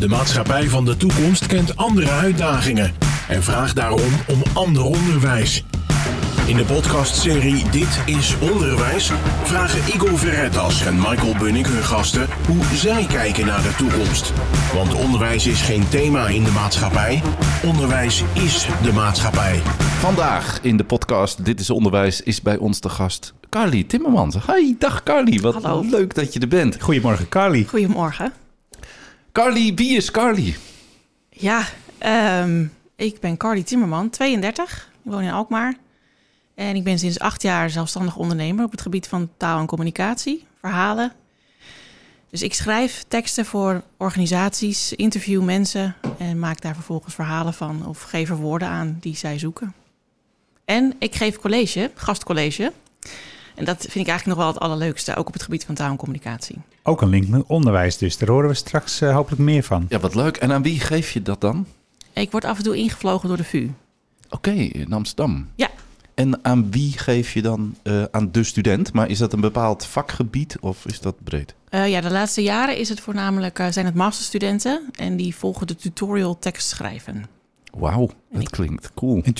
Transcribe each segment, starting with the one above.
De maatschappij van de toekomst kent andere uitdagingen en vraagt daarom om ander onderwijs. In de podcastserie Dit is Onderwijs vragen Igor Verretas en Michael Bunnik hun gasten hoe zij kijken naar de toekomst. Want onderwijs is geen thema in de maatschappij, onderwijs is de maatschappij. Vandaag in de podcast Dit is Onderwijs is bij ons de gast Carly Timmermans. Hi, dag Carly, wat hallo. Leuk dat je er bent. Goedemorgen Carly. Goedemorgen. Carly, wie is Carly? Ja, ik ben Carly Timmerman, 32, ik woon in Alkmaar. En ik ben sinds 8 jaar zelfstandig ondernemer op het gebied van taal en communicatie, verhalen. Dus ik schrijf teksten voor organisaties, interview mensen en maak daar vervolgens verhalen van of geef er woorden aan die zij zoeken. En ik geef college, gastcollege. En dat vind ik eigenlijk nog wel het allerleukste, ook op het gebied van taal en communicatie. Ook een link met onderwijs dus, daar horen we straks hopelijk meer van. Ja, wat leuk. En aan wie geef je dat dan? Ik word af en toe ingevlogen door de VU. Oké, in Amsterdam. Ja. En aan wie geef je dan aan de student? Maar is dat een bepaald vakgebied of is dat breed? Ja, de laatste jaren is het voornamelijk, zijn het masterstudenten en die volgen de tutorial tekst schrijven. Wauw, dat klinkt cool. Een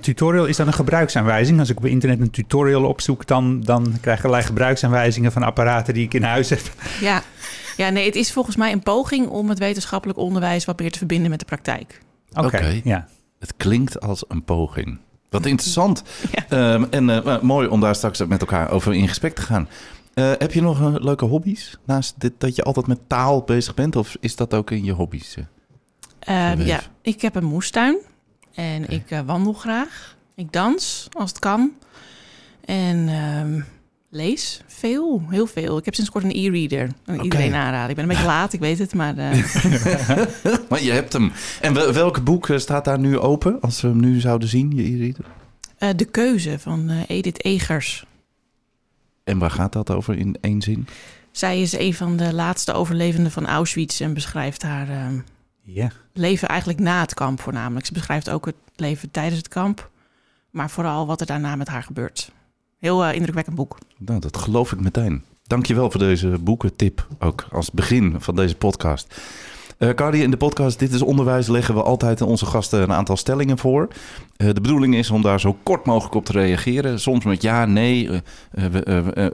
tutorial is dan een gebruiksaanwijzing. Als ik op internet een tutorial opzoek, dan krijg ik allerlei gebruiksaanwijzingen van apparaten die ik in huis heb. Ja, nee, het is volgens mij een poging om het wetenschappelijk onderwijs wat meer te verbinden met de praktijk. Oké, ja. Het klinkt als een poging. Wat interessant. Ja. Mooi om daar straks met elkaar over in gesprek te gaan. Heb je nog leuke hobby's? Naast dit dat je altijd met taal bezig bent? Of is dat ook in je hobby's? Ja, ik heb een moestuin. En ik wandel graag. Ik dans, als het kan. En lees veel, heel veel. Ik heb sinds kort een e-reader. Iedereen aanraden. Ik ben een beetje laat, ik weet het, maar... Maar je hebt hem. En welk boek staat daar nu open, als we hem nu zouden zien, je e-reader? De Keuze van Edith Egers. En waar gaat dat over in 1 zin? Zij is een van de laatste overlevenden van Auschwitz en beschrijft haar leven eigenlijk na het kamp voornamelijk. Ze beschrijft ook het leven tijdens het kamp, maar vooral wat er daarna met haar gebeurt. Heel indrukwekkend boek. Nou, dat geloof ik meteen. Dankjewel voor deze boekentip, ook als begin van deze podcast. Carly, in de podcast Dit is Onderwijs leggen we altijd onze gasten een aantal stellingen voor. De bedoeling is om daar zo kort mogelijk op te reageren. Soms met ja, nee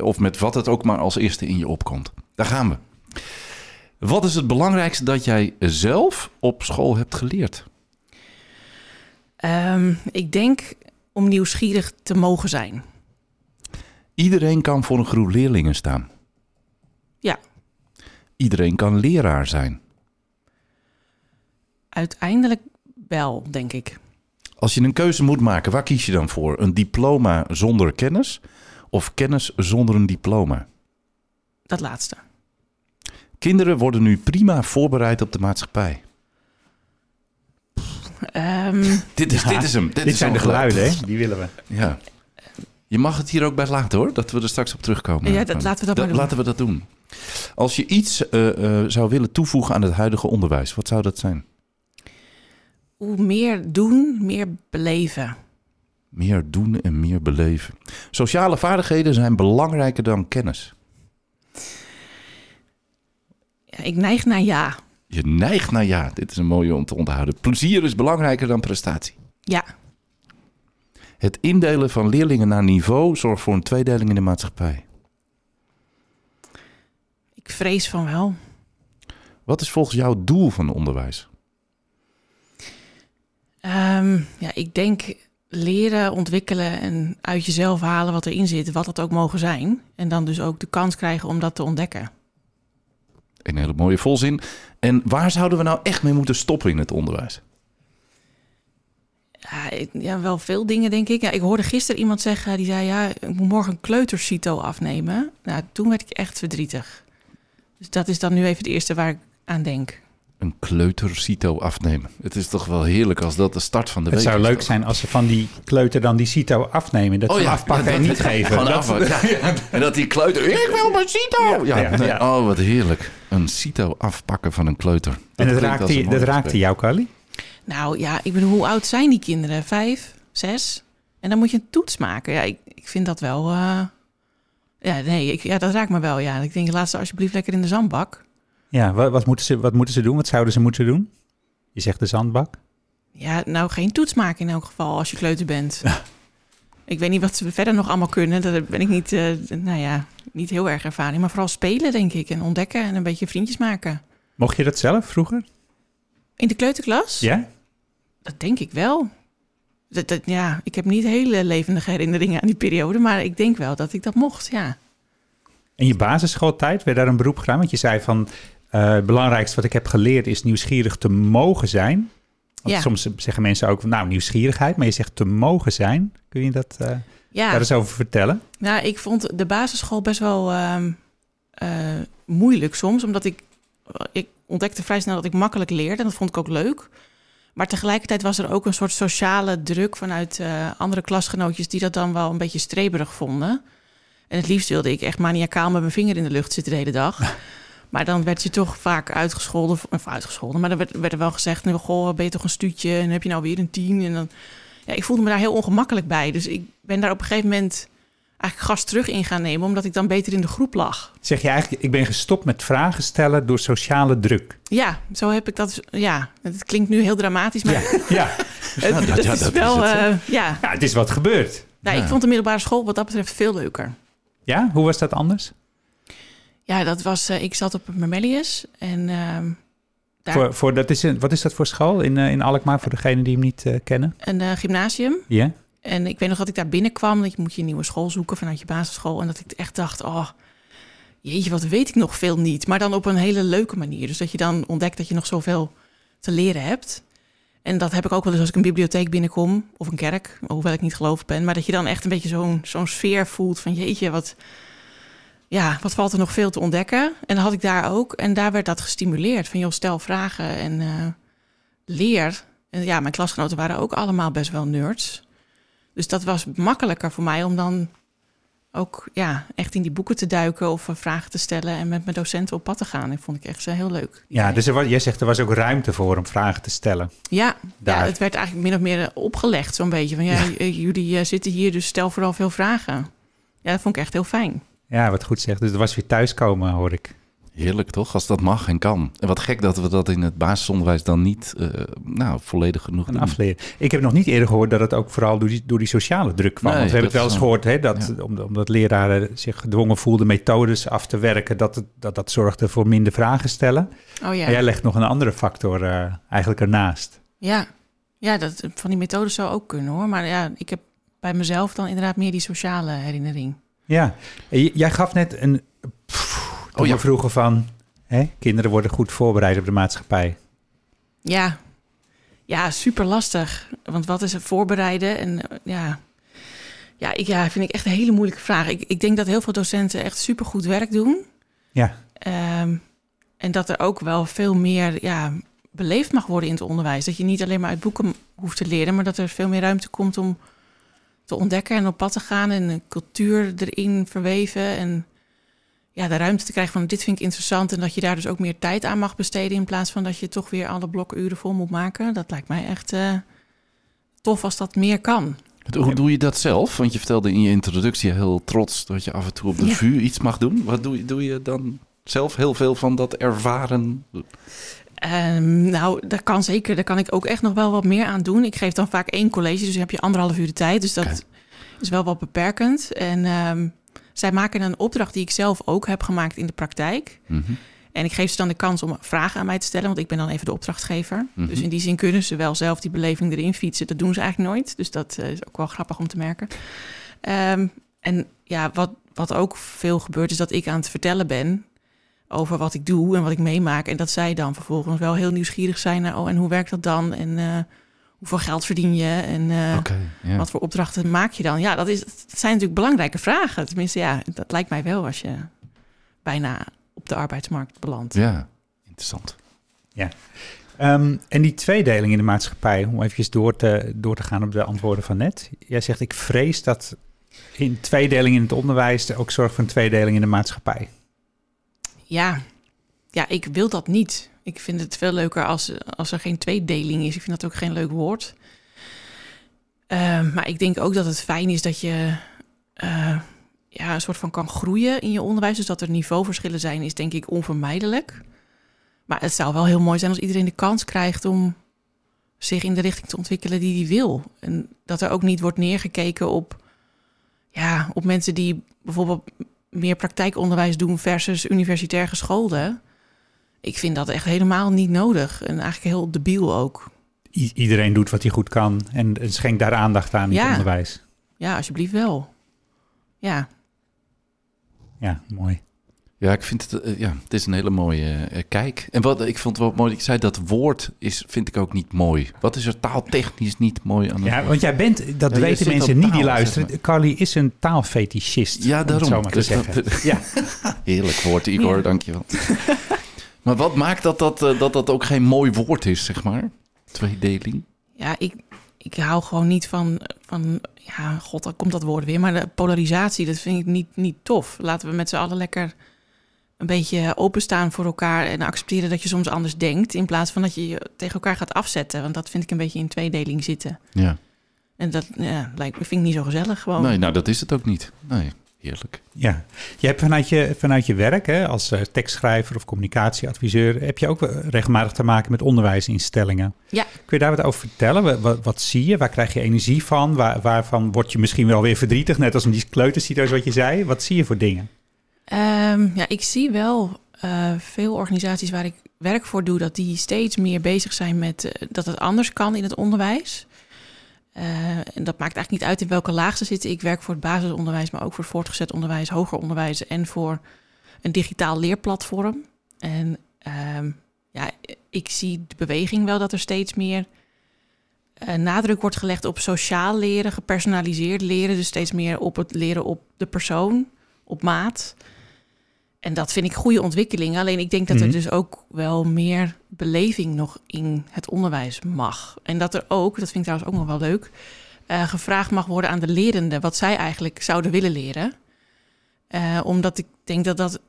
of met wat het ook maar als eerste in je opkomt. Daar gaan we. Wat is het belangrijkste dat jij zelf op school hebt geleerd? Ik denk om nieuwsgierig te mogen zijn. Iedereen kan voor een groep leerlingen staan. Ja. Iedereen kan leraar zijn. Uiteindelijk wel, denk ik. Als je een keuze moet maken, waar kies je dan voor? Een diploma zonder kennis of kennis zonder een diploma? Dat laatste. Kinderen worden nu prima voorbereid op de maatschappij. Dit is hem. Dit zijn de geluiden, hè? Die willen we. Ja. Je mag het hier ook bij laten, hoor. Dat we er straks op terugkomen. Ja, laten we dat doen. Als je iets zou willen toevoegen aan het huidige onderwijs, wat zou dat zijn? Hoe meer doen, meer beleven. Meer doen en meer beleven. Sociale vaardigheden zijn belangrijker dan kennis. Ja, ik neig naar ja. Je neigt naar ja. Dit is een mooie om te onthouden. Plezier is belangrijker dan prestatie. Ja. Het indelen van leerlingen naar niveau zorgt voor een tweedeling in de maatschappij. Ik vrees van wel. Wat is volgens jou het doel van onderwijs? Ik denk leren, ontwikkelen en uit jezelf halen wat erin zit, wat dat ook mogen zijn. En dan dus ook de kans krijgen om dat te ontdekken. Een hele mooie volzin. En waar zouden we nou echt mee moeten stoppen in het onderwijs? Ja, wel veel dingen, denk ik. Ja, ik hoorde gisteren iemand zeggen, die zei... ja, ik moet morgen een kleutercito afnemen. Nou, toen werd ik echt verdrietig. Dus dat is dan nu even het eerste waar ik aan denk. Een kleutercito afnemen. Het is toch wel heerlijk als dat de start van de week is. Het zou leuk zijn als ze van die kleuter dan die cito afnemen. Dat ze afpakken en niet geven. En dat die kleuter... ik wil mijn cito! Ja. Oh, wat heerlijk. Een cito afpakken van een kleuter. En dat raakte jou, Carly? Nou ja, ik bedoel, hoe oud zijn die kinderen? 5, 6? En dan moet je een toets maken. Ja, ik vind dat wel... dat raakt me wel, ja. Ik denk, laat ze alsjeblieft lekker in de zandbak. Ja, wat moeten ze doen? Wat zouden ze moeten doen? Je zegt de zandbak. Ja, nou geen toets maken in elk geval als je kleuter bent. Ik weet niet wat ze verder nog allemaal kunnen. Daar ben ik niet heel erg ervaring. Maar vooral spelen, denk ik. En ontdekken en een beetje vriendjes maken. Mocht je dat zelf vroeger? In de kleuterklas? Ja. Dat denk ik wel. Ja, ik heb niet hele levendige herinneringen aan die periode. Maar ik denk wel dat ik dat mocht, ja. En je basisschooltijd, werd daar een beroep gedaan? Want je zei van, het belangrijkste wat ik heb geleerd is nieuwsgierig te mogen zijn. Want soms zeggen mensen ook, nou, nieuwsgierigheid. Maar je zegt te mogen zijn. Kun je dat daar eens over vertellen? Nou, ik vond de basisschool best wel moeilijk soms. Omdat ik ontdekte vrij snel dat ik makkelijk leerde. En dat vond ik ook leuk. Maar tegelijkertijd was er ook een soort sociale druk vanuit andere klasgenootjes die dat dan wel een beetje streberig vonden. En het liefst wilde ik echt maniakaal met mijn vinger in de lucht zitten de hele dag. Maar dan werd je toch vaak uitgescholden. Of uitgescholden, maar dan werd er wel gezegd, nou, goh, ben je toch een stuutje? En heb je nou weer een 10? En dan, ja, ik voelde me daar heel ongemakkelijk bij. Dus ik ben daar op een gegeven moment eigenlijk gas terug in gaan nemen, omdat ik dan beter in de groep lag. Zeg je eigenlijk, ik ben gestopt met vragen stellen door sociale druk? Ja, zo heb ik dat. Ja, het klinkt nu heel dramatisch, maar het is wat gebeurd. Nou, ik vond de middelbare school wat dat betreft veel leuker. Ja, hoe was dat anders? Ja, dat was. Ik zat op Murmellius en daar. Wat is dat voor school in Alkmaar voor degene die hem niet kennen? Een gymnasium. Ja. Yeah. En ik weet nog dat ik daar binnenkwam. Dat je moet je een nieuwe school zoeken vanuit je basisschool. En dat ik echt dacht, oh, jeetje, wat weet ik nog veel niet. Maar dan op een hele leuke manier. Dus dat je dan ontdekt dat je nog zoveel te leren hebt. En dat heb ik ook wel eens als ik een bibliotheek binnenkom. Of een kerk, hoewel ik niet gelovig ben. Maar dat je dan echt een beetje zo'n sfeer voelt van, jeetje, wat valt er nog veel te ontdekken. En dat had ik daar ook. En daar werd dat gestimuleerd. Van, joh, stel vragen en leer. En ja, mijn klasgenoten waren ook allemaal best wel nerds. Dus dat was makkelijker voor mij om dan ook echt in die boeken te duiken of vragen te stellen en met mijn docenten op pad te gaan. Dat vond ik echt heel leuk. Ja, dus jij zegt er was ook ruimte voor om vragen te stellen. Ja, daar. Het werd eigenlijk min of meer opgelegd zo'n beetje. Van, jullie zitten hier, dus stel vooral veel vragen. Ja, dat vond ik echt heel fijn. Ja, wat goed zegt. Dus er was weer thuiskomen, hoor ik. Heerlijk toch, als dat mag en kan. En wat gek dat we dat in het basisonderwijs dan niet volledig genoeg doen. Afleren. Ik heb nog niet eerder gehoord dat het ook vooral door die sociale druk kwam. Nee, want we hebben het wel eens gehoord, hè, omdat leraren zich gedwongen voelden methodes af te werken, dat zorgde voor minder vragen stellen. Oh, ja. En jij legt nog een andere factor eigenlijk ernaast. Ja, dat van die methodes zou ook kunnen hoor. Maar ja, ik heb bij mezelf dan inderdaad meer die sociale herinnering. Ja, jij gaf net een... Toen we vroegen van, hè, kinderen worden goed voorbereid op de maatschappij. Ja, super lastig. Want wat is het voorbereiden? En vind ik echt een hele moeilijke vraag. Ik denk dat heel veel docenten echt super goed werk doen. Ja. En dat er ook wel veel meer beleefd mag worden in het onderwijs. Dat je niet alleen maar uit boeken hoeft te leren, maar dat er veel meer ruimte komt om te ontdekken en op pad te gaan en een cultuur erin verweven en de ruimte te krijgen van dit vind ik interessant en dat je daar dus ook meer tijd aan mag besteden in plaats van dat je toch weer alle blokuren vol moet maken. Dat lijkt mij echt tof als dat meer kan. Hoe doe je dat zelf? Want je vertelde in je introductie heel trots dat je af en toe op de VU iets mag doen. Wat doe je dan zelf heel veel van dat ervaren? Nou, dat kan zeker. Daar kan ik ook echt nog wel wat meer aan doen. Ik geef dan vaak 1 college, dus dan heb je 1,5 uur de tijd. Dus dat is wel wat beperkend. En zij maken een opdracht die ik zelf ook heb gemaakt in de praktijk. Mm-hmm. En ik geef ze dan de kans om vragen aan mij te stellen, want ik ben dan even de opdrachtgever. Mm-hmm. Dus in die zin kunnen ze wel zelf die beleving erin fietsen. Dat doen ze eigenlijk nooit. Dus dat is ook wel grappig om te merken. Wat ook veel gebeurt, is dat ik aan het vertellen ben over wat ik doe en wat ik meemaak. En dat zij dan vervolgens wel heel nieuwsgierig zijn naar, en hoe werkt dat dan? En hoeveel geld verdien je en wat voor opdrachten maak je dan? Ja, dat zijn natuurlijk belangrijke vragen. Tenminste, dat lijkt mij wel als je bijna op de arbeidsmarkt belandt. Ja, interessant. Ja. En die tweedeling in de maatschappij, om even door te gaan op de antwoorden van net. Jij zegt, ik vrees dat in tweedeling in het onderwijs ook zorgt voor een tweedeling in de maatschappij. Ja, ik wil dat niet. Ik vind het veel leuker als er geen tweedeling is. Ik vind dat ook geen leuk woord. Maar ik denk ook dat het fijn is dat je een soort van kan groeien in je onderwijs. Dus dat er niveauverschillen zijn, is denk ik onvermijdelijk. Maar het zou wel heel mooi zijn als iedereen de kans krijgt om zich in de richting te ontwikkelen die hij wil. En dat er ook niet wordt neergekeken op mensen die bijvoorbeeld meer praktijkonderwijs doen versus universitair geschoolden. Ik vind dat echt helemaal niet nodig en eigenlijk heel debiel ook. Iedereen doet wat hij goed kan en schenkt daar aandacht aan in het onderwijs. Ja, alsjeblieft wel. Ja. Ja, mooi. Ja, ik vind het, het is een hele mooie kijk. En wat ik vond wel mooi, ik zei dat woord is, vind ik ook niet mooi. Wat is er taaltechnisch niet mooi aan het woord? Want jij bent, dat weten mensen niet die luisteren. Zeg maar. Carly is een taalfetischist. Ja, daarom. Zo maar te zeggen. Ja. Heerlijk woord, Igor, dankjewel. Maar wat maakt dat ook geen mooi woord is, zeg maar? Tweedeling. Ja, ik hou gewoon niet van god, dan komt dat woord weer. Maar de polarisatie, dat vind ik niet tof. Laten we met z'n allen lekker een beetje openstaan voor elkaar en accepteren dat je soms anders denkt, in plaats van dat je je tegen elkaar gaat afzetten. Want dat vind ik een beetje in tweedeling zitten. Ja. En dat vind ik niet zo gezellig gewoon. Nee, nou dat is het ook niet. Nee, heerlijk. Ja. Je hebt vanuit je werk, hè, als tekstschrijver of communicatieadviseur, heb je ook regelmatig te maken met onderwijsinstellingen. Ja. Kun je daar wat over vertellen? Wat zie je? Waar krijg je energie van? Waarvan word je misschien wel weer verdrietig? Net als met die kleutersito's wat je zei. Wat zie je voor dingen? Ik zie wel veel organisaties waar ik werk voor doe, dat die steeds meer bezig zijn met dat het anders kan in het onderwijs. En dat maakt eigenlijk niet uit in welke laag ze zitten. Ik werk voor het basisonderwijs, maar ook voor voortgezet onderwijs, hoger onderwijs en voor een digitaal leerplatform. En ik zie de beweging wel dat er steeds meer nadruk wordt gelegd op sociaal leren, gepersonaliseerd leren. Dus steeds meer op het leren op de persoon, op maat. En dat vind ik goede ontwikkeling. Alleen ik denk dat er dus ook wel meer beleving nog in het onderwijs mag. En dat er ook, dat vind ik trouwens ook nog wel leuk, gevraagd mag worden aan de lerenden wat zij eigenlijk zouden willen leren. Omdat ik denk dat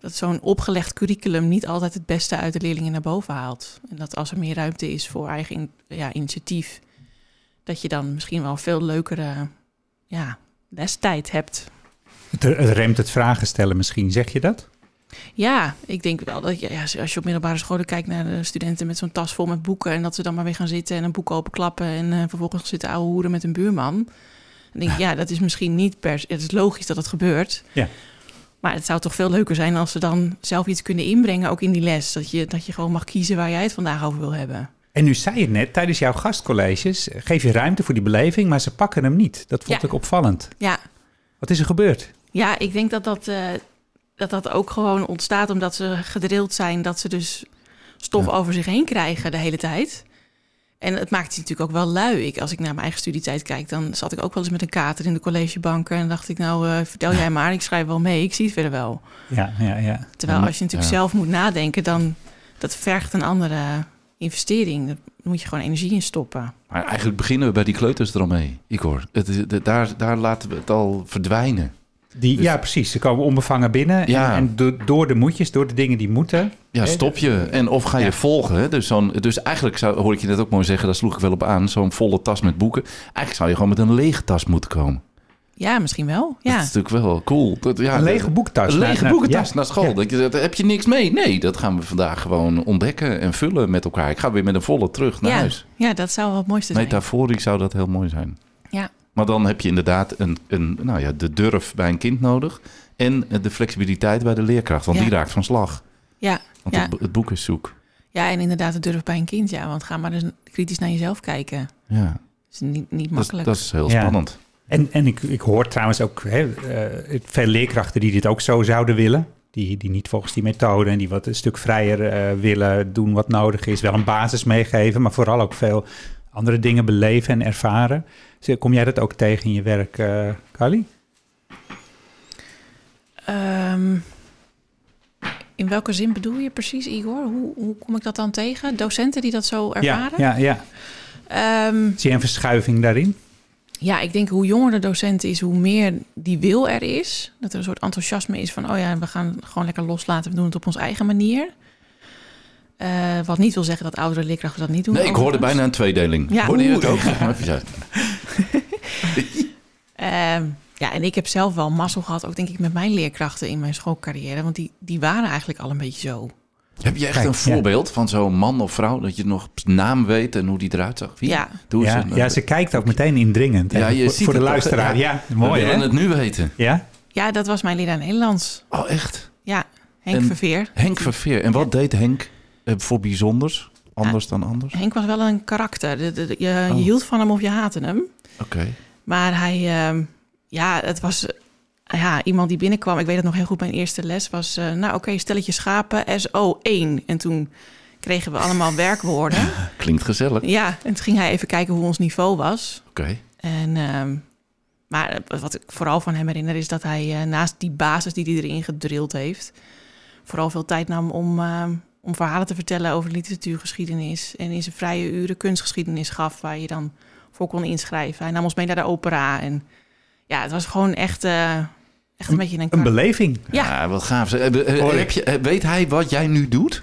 zo'n opgelegd curriculum niet altijd het beste uit de leerlingen naar boven haalt. En dat als er meer ruimte is voor eigen initiatief, dat je dan misschien wel veel leukere lestijd hebt. Het remt het vragen stellen misschien, zeg je dat? Ja, ik denk wel dat als je op middelbare scholen kijkt naar de studenten met zo'n tas vol met boeken en dat ze dan maar weer gaan zitten en een boek openklappen en vervolgens zitten ouwe hoeren met een buurman. Dan denk ik, dat is misschien niet het is logisch dat het gebeurt. Ja. Maar het zou toch veel leuker zijn als ze dan zelf iets kunnen inbrengen, ook in die les. Dat je gewoon mag kiezen waar jij het vandaag over wil hebben. En nu zei je net, tijdens jouw gastcolleges geef je ruimte voor die beleving, maar ze pakken hem niet. Dat vond ik opvallend. Ja. Wat is er gebeurd? Ja, ik denk dat ook gewoon ontstaat omdat ze gedrild zijn, dat ze dus stof over zich heen krijgen de hele tijd. En het maakt ze natuurlijk ook wel lui. Als ik naar mijn eigen studietijd kijk, dan zat ik ook wel eens met een kater in de collegebanken en dacht ik, vertel jij maar, ik schrijf wel mee, ik zie het verder wel. Ja. Terwijl als je natuurlijk zelf moet nadenken, dan dat vergt een andere investering. Daar moet je gewoon energie in stoppen. Maar eigenlijk beginnen we bij die kleuters er al mee, Igor. Daar laten we het al verdwijnen. Ja, precies. Ze komen onbevangen binnen en door de moedjes, door de dingen die moeten. Ja, stop je. En of ga je volgen. Hè? Dus eigenlijk hoor ik je net ook mooi zeggen, daar sloeg ik wel op aan, zo'n volle tas met boeken. Eigenlijk zou je gewoon met een lege tas moeten komen. Ja, misschien wel. Ja. Dat is natuurlijk wel cool. Een lege boektas. Een lege boekentas naar school. Ja. Daar heb je niks mee. Nee, dat gaan we vandaag gewoon ontdekken en vullen met elkaar. Ik ga weer met een volle terug naar huis. Ja, dat zou wel het mooiste zijn. Metaforisch zou dat heel mooi zijn. Ja. Maar dan heb je inderdaad de durf bij een kind nodig en de flexibiliteit bij de leerkracht. Want die raakt van slag. Ja. Want het boek is zoek. Ja, en inderdaad de durf bij een kind. Ja, want ga maar eens kritisch naar jezelf kijken. Ja. Dat is niet makkelijk. Dat is heel spannend. En ik hoor trouwens ook veel leerkrachten die dit ook zo zouden willen. Die niet volgens die methode en die wat een stuk vrijer willen doen wat nodig is. Wel een basis meegeven, maar vooral ook veel andere dingen beleven en ervaren. Kom jij dat ook tegen in je werk, Carly? In welke zin bedoel je precies, Igor? Hoe kom ik dat dan tegen? Docenten die dat zo ervaren? Ja. Zie je een verschuiving daarin? Ja, ik denk hoe jonger de docent is, hoe meer die wil er is. Dat er een soort enthousiasme is van, we gaan gewoon lekker loslaten. We doen het op onze eigen manier. Wat niet wil zeggen dat oudere leerkrachten dat niet doen. Nee, ik hoorde bijna een tweedeling. Ja, hoorde je het ook? Zeg maar even uit. En ik heb zelf wel mazzel gehad, ook denk ik met mijn leerkrachten in mijn schoolcarrière. Want die waren eigenlijk al een beetje zo. Heb je echt een voorbeeld van zo'n man of vrouw... dat je nog naam weet en hoe die eruit zag? Ja. Ze kijkt ook meteen indringend. Ja, voor de luisteraar. Toch, ja, mooi hè? We willen het nu weten. Ja? Ja, dat was mijn leraar Nederlands. Oh, echt? Ja, Henk Verveer. Henk Verveer. En wat deed Henk voor bijzonders? Anders dan anders? Henk was wel een karakter. Je hield van hem of je haatte hem. Oké. Maar hij... het was... Ja, iemand die binnenkwam, ik weet het nog heel goed, mijn eerste les was... stelletje schapen, SO1. En toen kregen we allemaal werkwoorden. Klinkt gezellig. Ja, en toen ging hij even kijken hoe ons niveau was. Oké. En, maar wat ik vooral van hem herinner is dat hij naast die basis die hij erin gedrild heeft... vooral veel tijd nam om verhalen te vertellen over literatuurgeschiedenis... en in zijn vrije uren kunstgeschiedenis gaf, waar je dan voor kon inschrijven. Hij nam ons mee naar de opera en... Ja, het was gewoon echt een beetje een beleving. Ja, wat gaaf. Weet hij wat jij nu doet?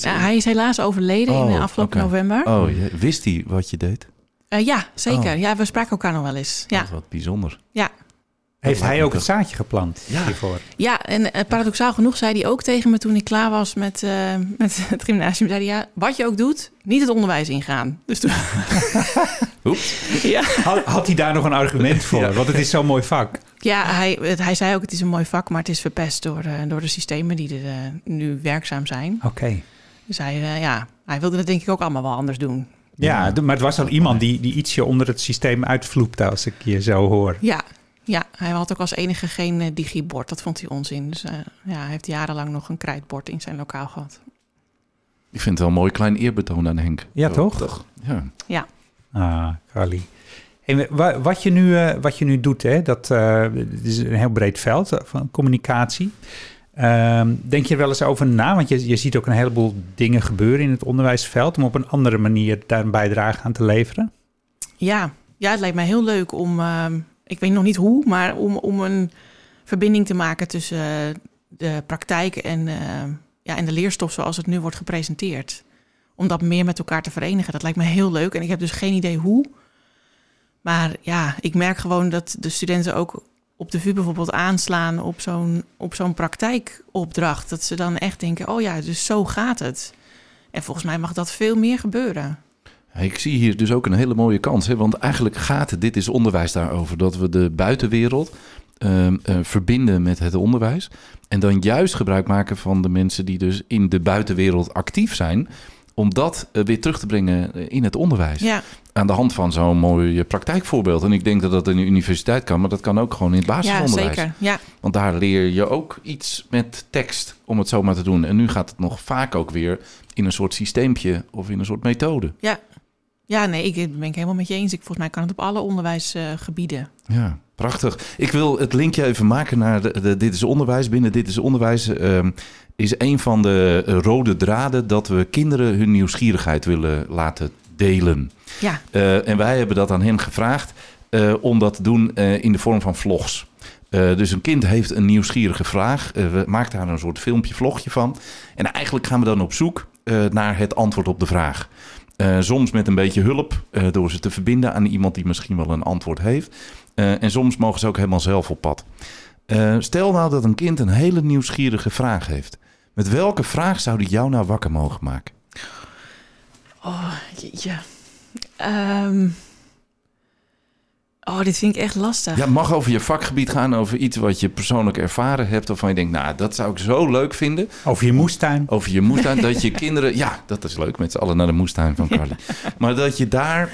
Hij is helaas overleden in afgelopen november. Oh, wist hij wat je deed? Ja, zeker. Oh. Ja, we spraken elkaar nog wel eens. Ja. Dat is wat bijzonder. Ja. Heeft hij ook het zaadje geplant hiervoor? Ja, en paradoxaal genoeg zei hij ook tegen me toen ik klaar was met het gymnasium. Zei hij, wat je ook doet, niet het onderwijs ingaan. Dus toen... Had hij daar nog een argument voor? Ja. Want het is zo'n mooi vak. Ja, hij zei ook, het is een mooi vak, maar het is verpest door de systemen die er nu werkzaam zijn. Oké. Dus hij wilde het denk ik ook allemaal wel anders doen. Ja, maar het was al iemand die ietsje onder het systeem uitvloepte, als ik je zo hoor. Ja. Ja, hij had ook als enige geen digibord. Dat vond hij onzin. Dus hij heeft jarenlang nog een krijtbord in zijn lokaal gehad. Ik vind het wel een mooi klein eerbetoon aan Henk. Ja, toch? Ja. Ah, Carly. Hey, wat je nu doet, hè, dat is een heel breed veld van communicatie. Denk je er wel eens over na? Want je ziet ook een heleboel dingen gebeuren in het onderwijsveld... om op een andere manier daar een bijdrage aan te leveren. Ja, het lijkt mij heel leuk om... ik weet nog niet hoe, maar om een verbinding te maken tussen de praktijk en de leerstof zoals het nu wordt gepresenteerd. Om dat meer met elkaar te verenigen, dat lijkt me heel leuk. En ik heb dus geen idee hoe. Maar ja, ik merk gewoon dat de studenten ook op de VU bijvoorbeeld aanslaan op zo'n praktijkopdracht. Dat ze dan echt denken, dus zo gaat het. En volgens mij mag dat veel meer gebeuren. Ik zie hier dus ook een hele mooie kans. Hè? Want eigenlijk gaat Dit is Onderwijs daarover. Dat we de buitenwereld verbinden met het onderwijs. En dan juist gebruik maken van de mensen die dus in de buitenwereld actief zijn. Om dat weer terug te brengen in het onderwijs. Ja. Aan de hand van zo'n mooi praktijkvoorbeeld. En ik denk dat dat in de universiteit kan. Maar dat kan ook gewoon in het basisonderwijs. Ja, zeker. Ja. Want daar leer je ook iets met tekst. Om het zo maar te doen. En nu gaat het nog vaak ook weer in een soort systeempje. Of in een soort methode. Ja. Ja, nee, ik ben het helemaal met je eens. Volgens mij kan het op alle onderwijsgebieden. Ja, prachtig. Ik wil het linkje even maken naar Dit is Onderwijs. Binnen Dit is Onderwijs is een van de rode draden... dat we kinderen hun nieuwsgierigheid willen laten delen. Ja. En wij hebben dat aan hen gevraagd om dat te doen in de vorm van vlogs. Dus een kind heeft een nieuwsgierige vraag. We maken daar een soort vlogje van. En eigenlijk gaan we dan op zoek naar het antwoord op de vraag... soms met een beetje hulp door ze te verbinden aan iemand die misschien wel een antwoord heeft. En soms mogen ze ook helemaal zelf op pad. Stel nou dat een kind een hele nieuwsgierige vraag heeft. Met welke vraag zou die jou nou wakker mogen maken? Oh, ja. Dit vind ik echt lastig. Ja, het mag over je vakgebied gaan, over iets wat je persoonlijk ervaren hebt... of van je denkt, dat zou ik zo leuk vinden. Over je moestuin. Over je moestuin, dat je kinderen... Ja, dat is leuk, met z'n allen naar de moestuin van Carly. Ja. Maar dat je daar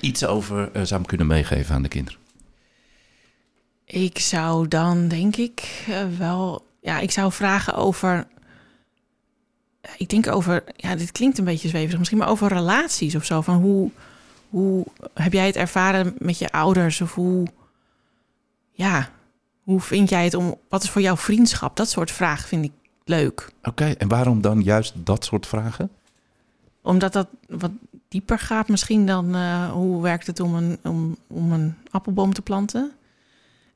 iets over zou kunnen meegeven aan de kinderen. Ik zou dan, denk ik, wel... Ja, ik zou vragen over... Ik denk over... Ja, dit klinkt een beetje zweverig misschien, maar over relaties of zo. Van hoe heb jij het ervaren met je ouders? Of hoe vind jij het om... Wat is voor jou vriendschap? Dat soort vragen vind ik leuk. Oké, en waarom dan juist dat soort vragen? Omdat dat wat dieper gaat misschien dan... hoe werkt het om een appelboom te planten?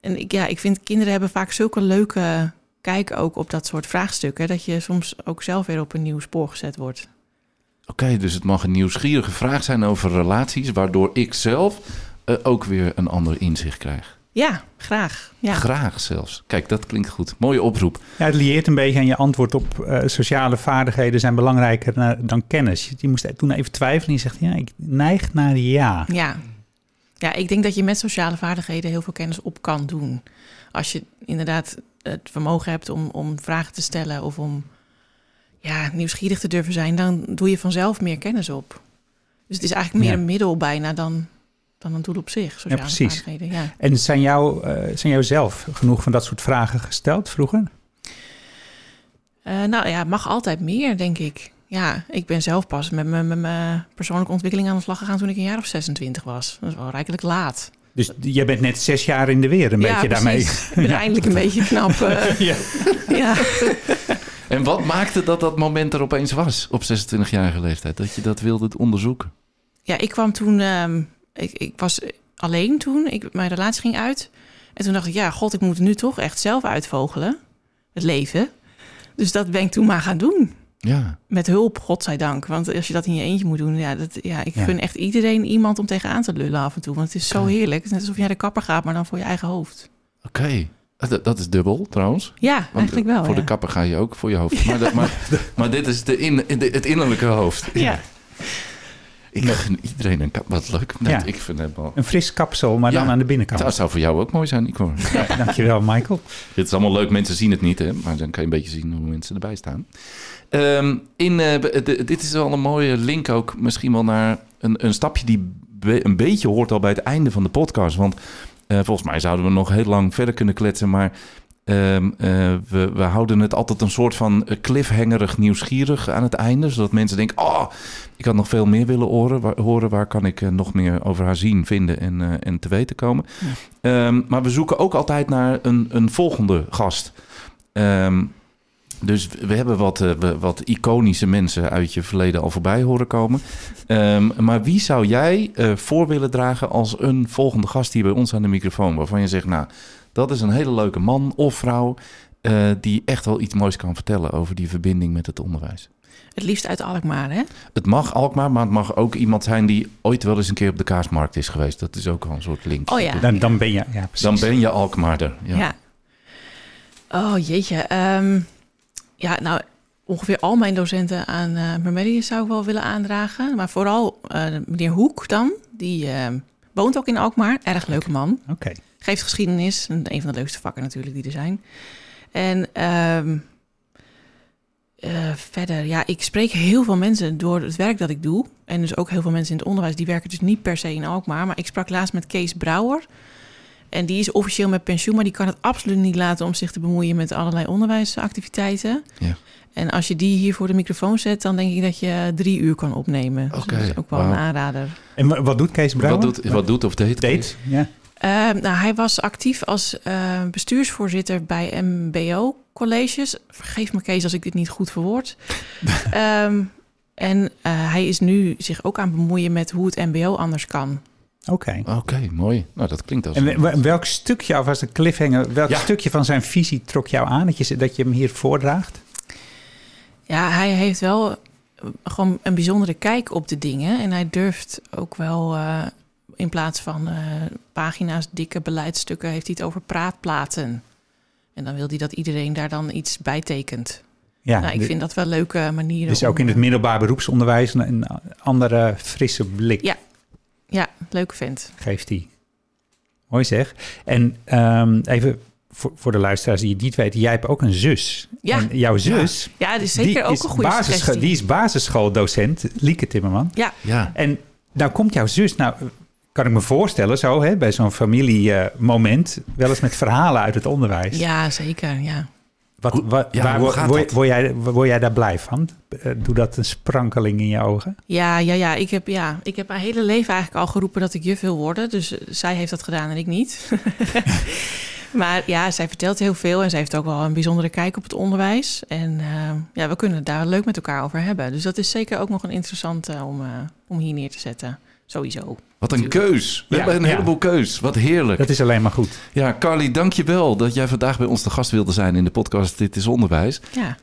En ik vind kinderen hebben vaak zulke leuke kijk ook op dat soort vraagstukken... dat je soms ook zelf weer op een nieuw spoor gezet wordt. Oké, dus het mag een nieuwsgierige vraag zijn over relaties... waardoor ik zelf ook weer een ander inzicht krijg. Ja, graag. Ja. Graag zelfs. Kijk, dat klinkt goed. Mooie oproep. Ja, het lieert een beetje aan je antwoord op sociale vaardigheden zijn belangrijker dan kennis. Je moest toen even twijfelen en je zegt, ja, ik neig naar ja. Ja. Ja, ik denk dat je met sociale vaardigheden heel veel kennis op kan doen. Als je inderdaad het vermogen hebt om vragen te stellen of om nieuwsgierig te durven zijn, dan doe je vanzelf meer kennis op. Dus het is eigenlijk meer een middel bijna dan een doel op zich, sociale vaardigheden. Ja. En zijn jou zelf genoeg van dat soort vragen gesteld vroeger? Het mag altijd meer, denk ik. Ja, ik ben zelf pas met mijn persoonlijke ontwikkeling aan de slag gegaan toen ik een jaar of 26 was. Dat is wel rijkelijk laat. Dus jij bent net 6 jaar in de weer beetje daarmee. Ik ben eindelijk een beetje knap. Ja. En wat maakte dat moment er opeens was op 26-jarige leeftijd? Dat je dat wilde onderzoeken? Ja, ik kwam toen... Ik was alleen toen. Mijn relatie ging uit. En toen dacht ik, ik moet nu toch echt zelf uitvogelen. Het leven. Dus dat ben ik toen maar gaan doen. Ja. Met hulp, godzijdank. Want als je dat in je eentje moet doen... ik gun echt iedereen iemand om tegenaan te lullen af en toe. Want het is zo heerlijk. Het is net alsof je naar de kapper gaat, maar dan voor je eigen hoofd. Oké. Okay. Dat is dubbel, trouwens. Ja, want eigenlijk wel. Voor de kapper ga je ook, voor je hoofd. Ja. Maar dit is het innerlijke hoofd. Ja. Ik gun iedereen een kap. Wat leuk. Ik vind het wel... Een fris kapsel, maar dan aan de binnenkant. Dat zou voor jou ook mooi zijn, Igor. Ja, dankjewel, Michael. Dit is allemaal leuk. Mensen zien het niet, hè? Maar dan kan je een beetje zien hoe mensen erbij staan. Dit is wel een mooie link ook. Misschien wel naar een stapje die een beetje hoort al bij het einde van de podcast. Want volgens mij zouden we nog heel lang verder kunnen kletsen. Maar we houden het altijd een soort van cliffhangerig nieuwsgierig aan het einde. Zodat mensen denken, ik had nog veel meer willen horen. Waar kan ik nog meer over haar zien, vinden en te weten komen? Ja. Maar we zoeken ook altijd naar een volgende gast. Dus we hebben wat iconische mensen uit je verleden al voorbij horen komen. Maar wie zou jij voor willen dragen als een volgende gast hier bij ons aan de microfoon? Waarvan je zegt, nou, dat is een hele leuke man of vrouw die echt wel iets moois kan vertellen over die verbinding met het onderwijs. Het liefst uit Alkmaar, hè? Het mag Alkmaar, maar het mag ook iemand zijn die ooit wel eens een keer op de Kaasmarkt is geweest. Dat is ook wel een soort link. Oh ja. Dan ben je, ja, precies. Dan ben je Alkmaarder. Ja. Ja. Oh jeetje. Ongeveer al mijn docenten aan Murmellius zou ik wel willen aandragen. Maar vooral meneer Hoek dan. Die woont ook in Alkmaar. Erg leuke man. Okay. Geeft geschiedenis. Een van de leukste vakken natuurlijk die er zijn. En verder, ik spreek heel veel mensen door het werk dat ik doe. En dus ook heel veel mensen in het onderwijs. Die werken dus niet per se in Alkmaar. Maar ik sprak laatst met Kees Brouwer. En die is officieel met pensioen, maar die kan het absoluut niet laten om zich te bemoeien met allerlei onderwijsactiviteiten. Ja. En als je die hier voor de microfoon zet, dan denk ik dat je 3 uur kan opnemen. Okay, dus dat is ook wel een aanrader. En wat doet Kees Brouwer? Wat doet of deed Kees? Ja. Hij was actief als bestuursvoorzitter bij MBO-colleges. Vergeef me, Kees, als ik dit niet goed verwoord. Hij is nu zich ook aan het bemoeien met hoe het MBO anders kan. Oké, mooi. Nou, dat klinkt als... En welk stukje, alvast een cliffhanger... welk stukje van zijn visie trok jou aan dat je hem hier voordraagt? Ja, hij heeft wel gewoon een bijzondere kijk op de dingen. En hij durft ook wel... in plaats van pagina's, dikke beleidsstukken... heeft hij het over praatplaten. En dan wil hij dat iedereen daar dan iets bij tekent. Ja, ik vind dat wel leuke manieren. Dus ook in het middelbaar beroepsonderwijs... een andere frisse blik. Ja, leuke vent. Geeft die. Mooi zeg. En even voor de luisteraars die het niet weten, jij hebt ook een zus. Ja. En jouw zus... Ja, die is zeker ook een goede suggestie. Die is basisschooldocent, Lieke Timmerman. Ja. En nou komt jouw zus... Nou, kan ik me voorstellen zo, hè, bij zo'n familiemoment... wel eens met verhalen uit het onderwijs. Ja, zeker, ja. Word jij daar blij van? Doe dat een sprankeling in je ogen? Ja. Ik heb mijn hele leven eigenlijk al geroepen dat ik juf wil worden. Dus zij heeft dat gedaan en ik niet. Maar ja, zij vertelt heel veel. En zij heeft ook wel een bijzondere kijk op het onderwijs. En we kunnen het daar leuk met elkaar over hebben. Dus dat is zeker ook nog een interessante om hier neer te zetten. Sowieso. Wat een keus. We hebben een heleboel keus. Wat heerlijk. Dat is alleen maar goed. Ja, Carly, dank je wel dat jij vandaag bij ons te gast wilde zijn in de podcast Dit is Onderwijs. Ja.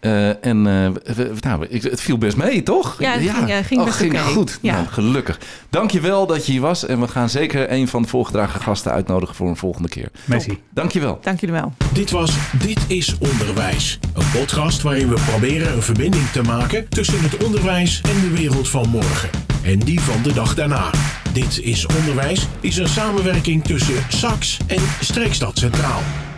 Het viel best mee, toch? Ja, het ging best goed. Ja. Nou, gelukkig. Dank je wel dat je hier was. En we gaan zeker een van de voorgedragen gasten uitnodigen voor een volgende keer. Merci. Dank je wel. Dank jullie wel. Dit was Dit is Onderwijs. Een podcast waarin we proberen een verbinding te maken tussen het onderwijs en de wereld van morgen. En die van de dag daarna. Dit is Onderwijs is een samenwerking tussen Sax en Streekstad Centraal.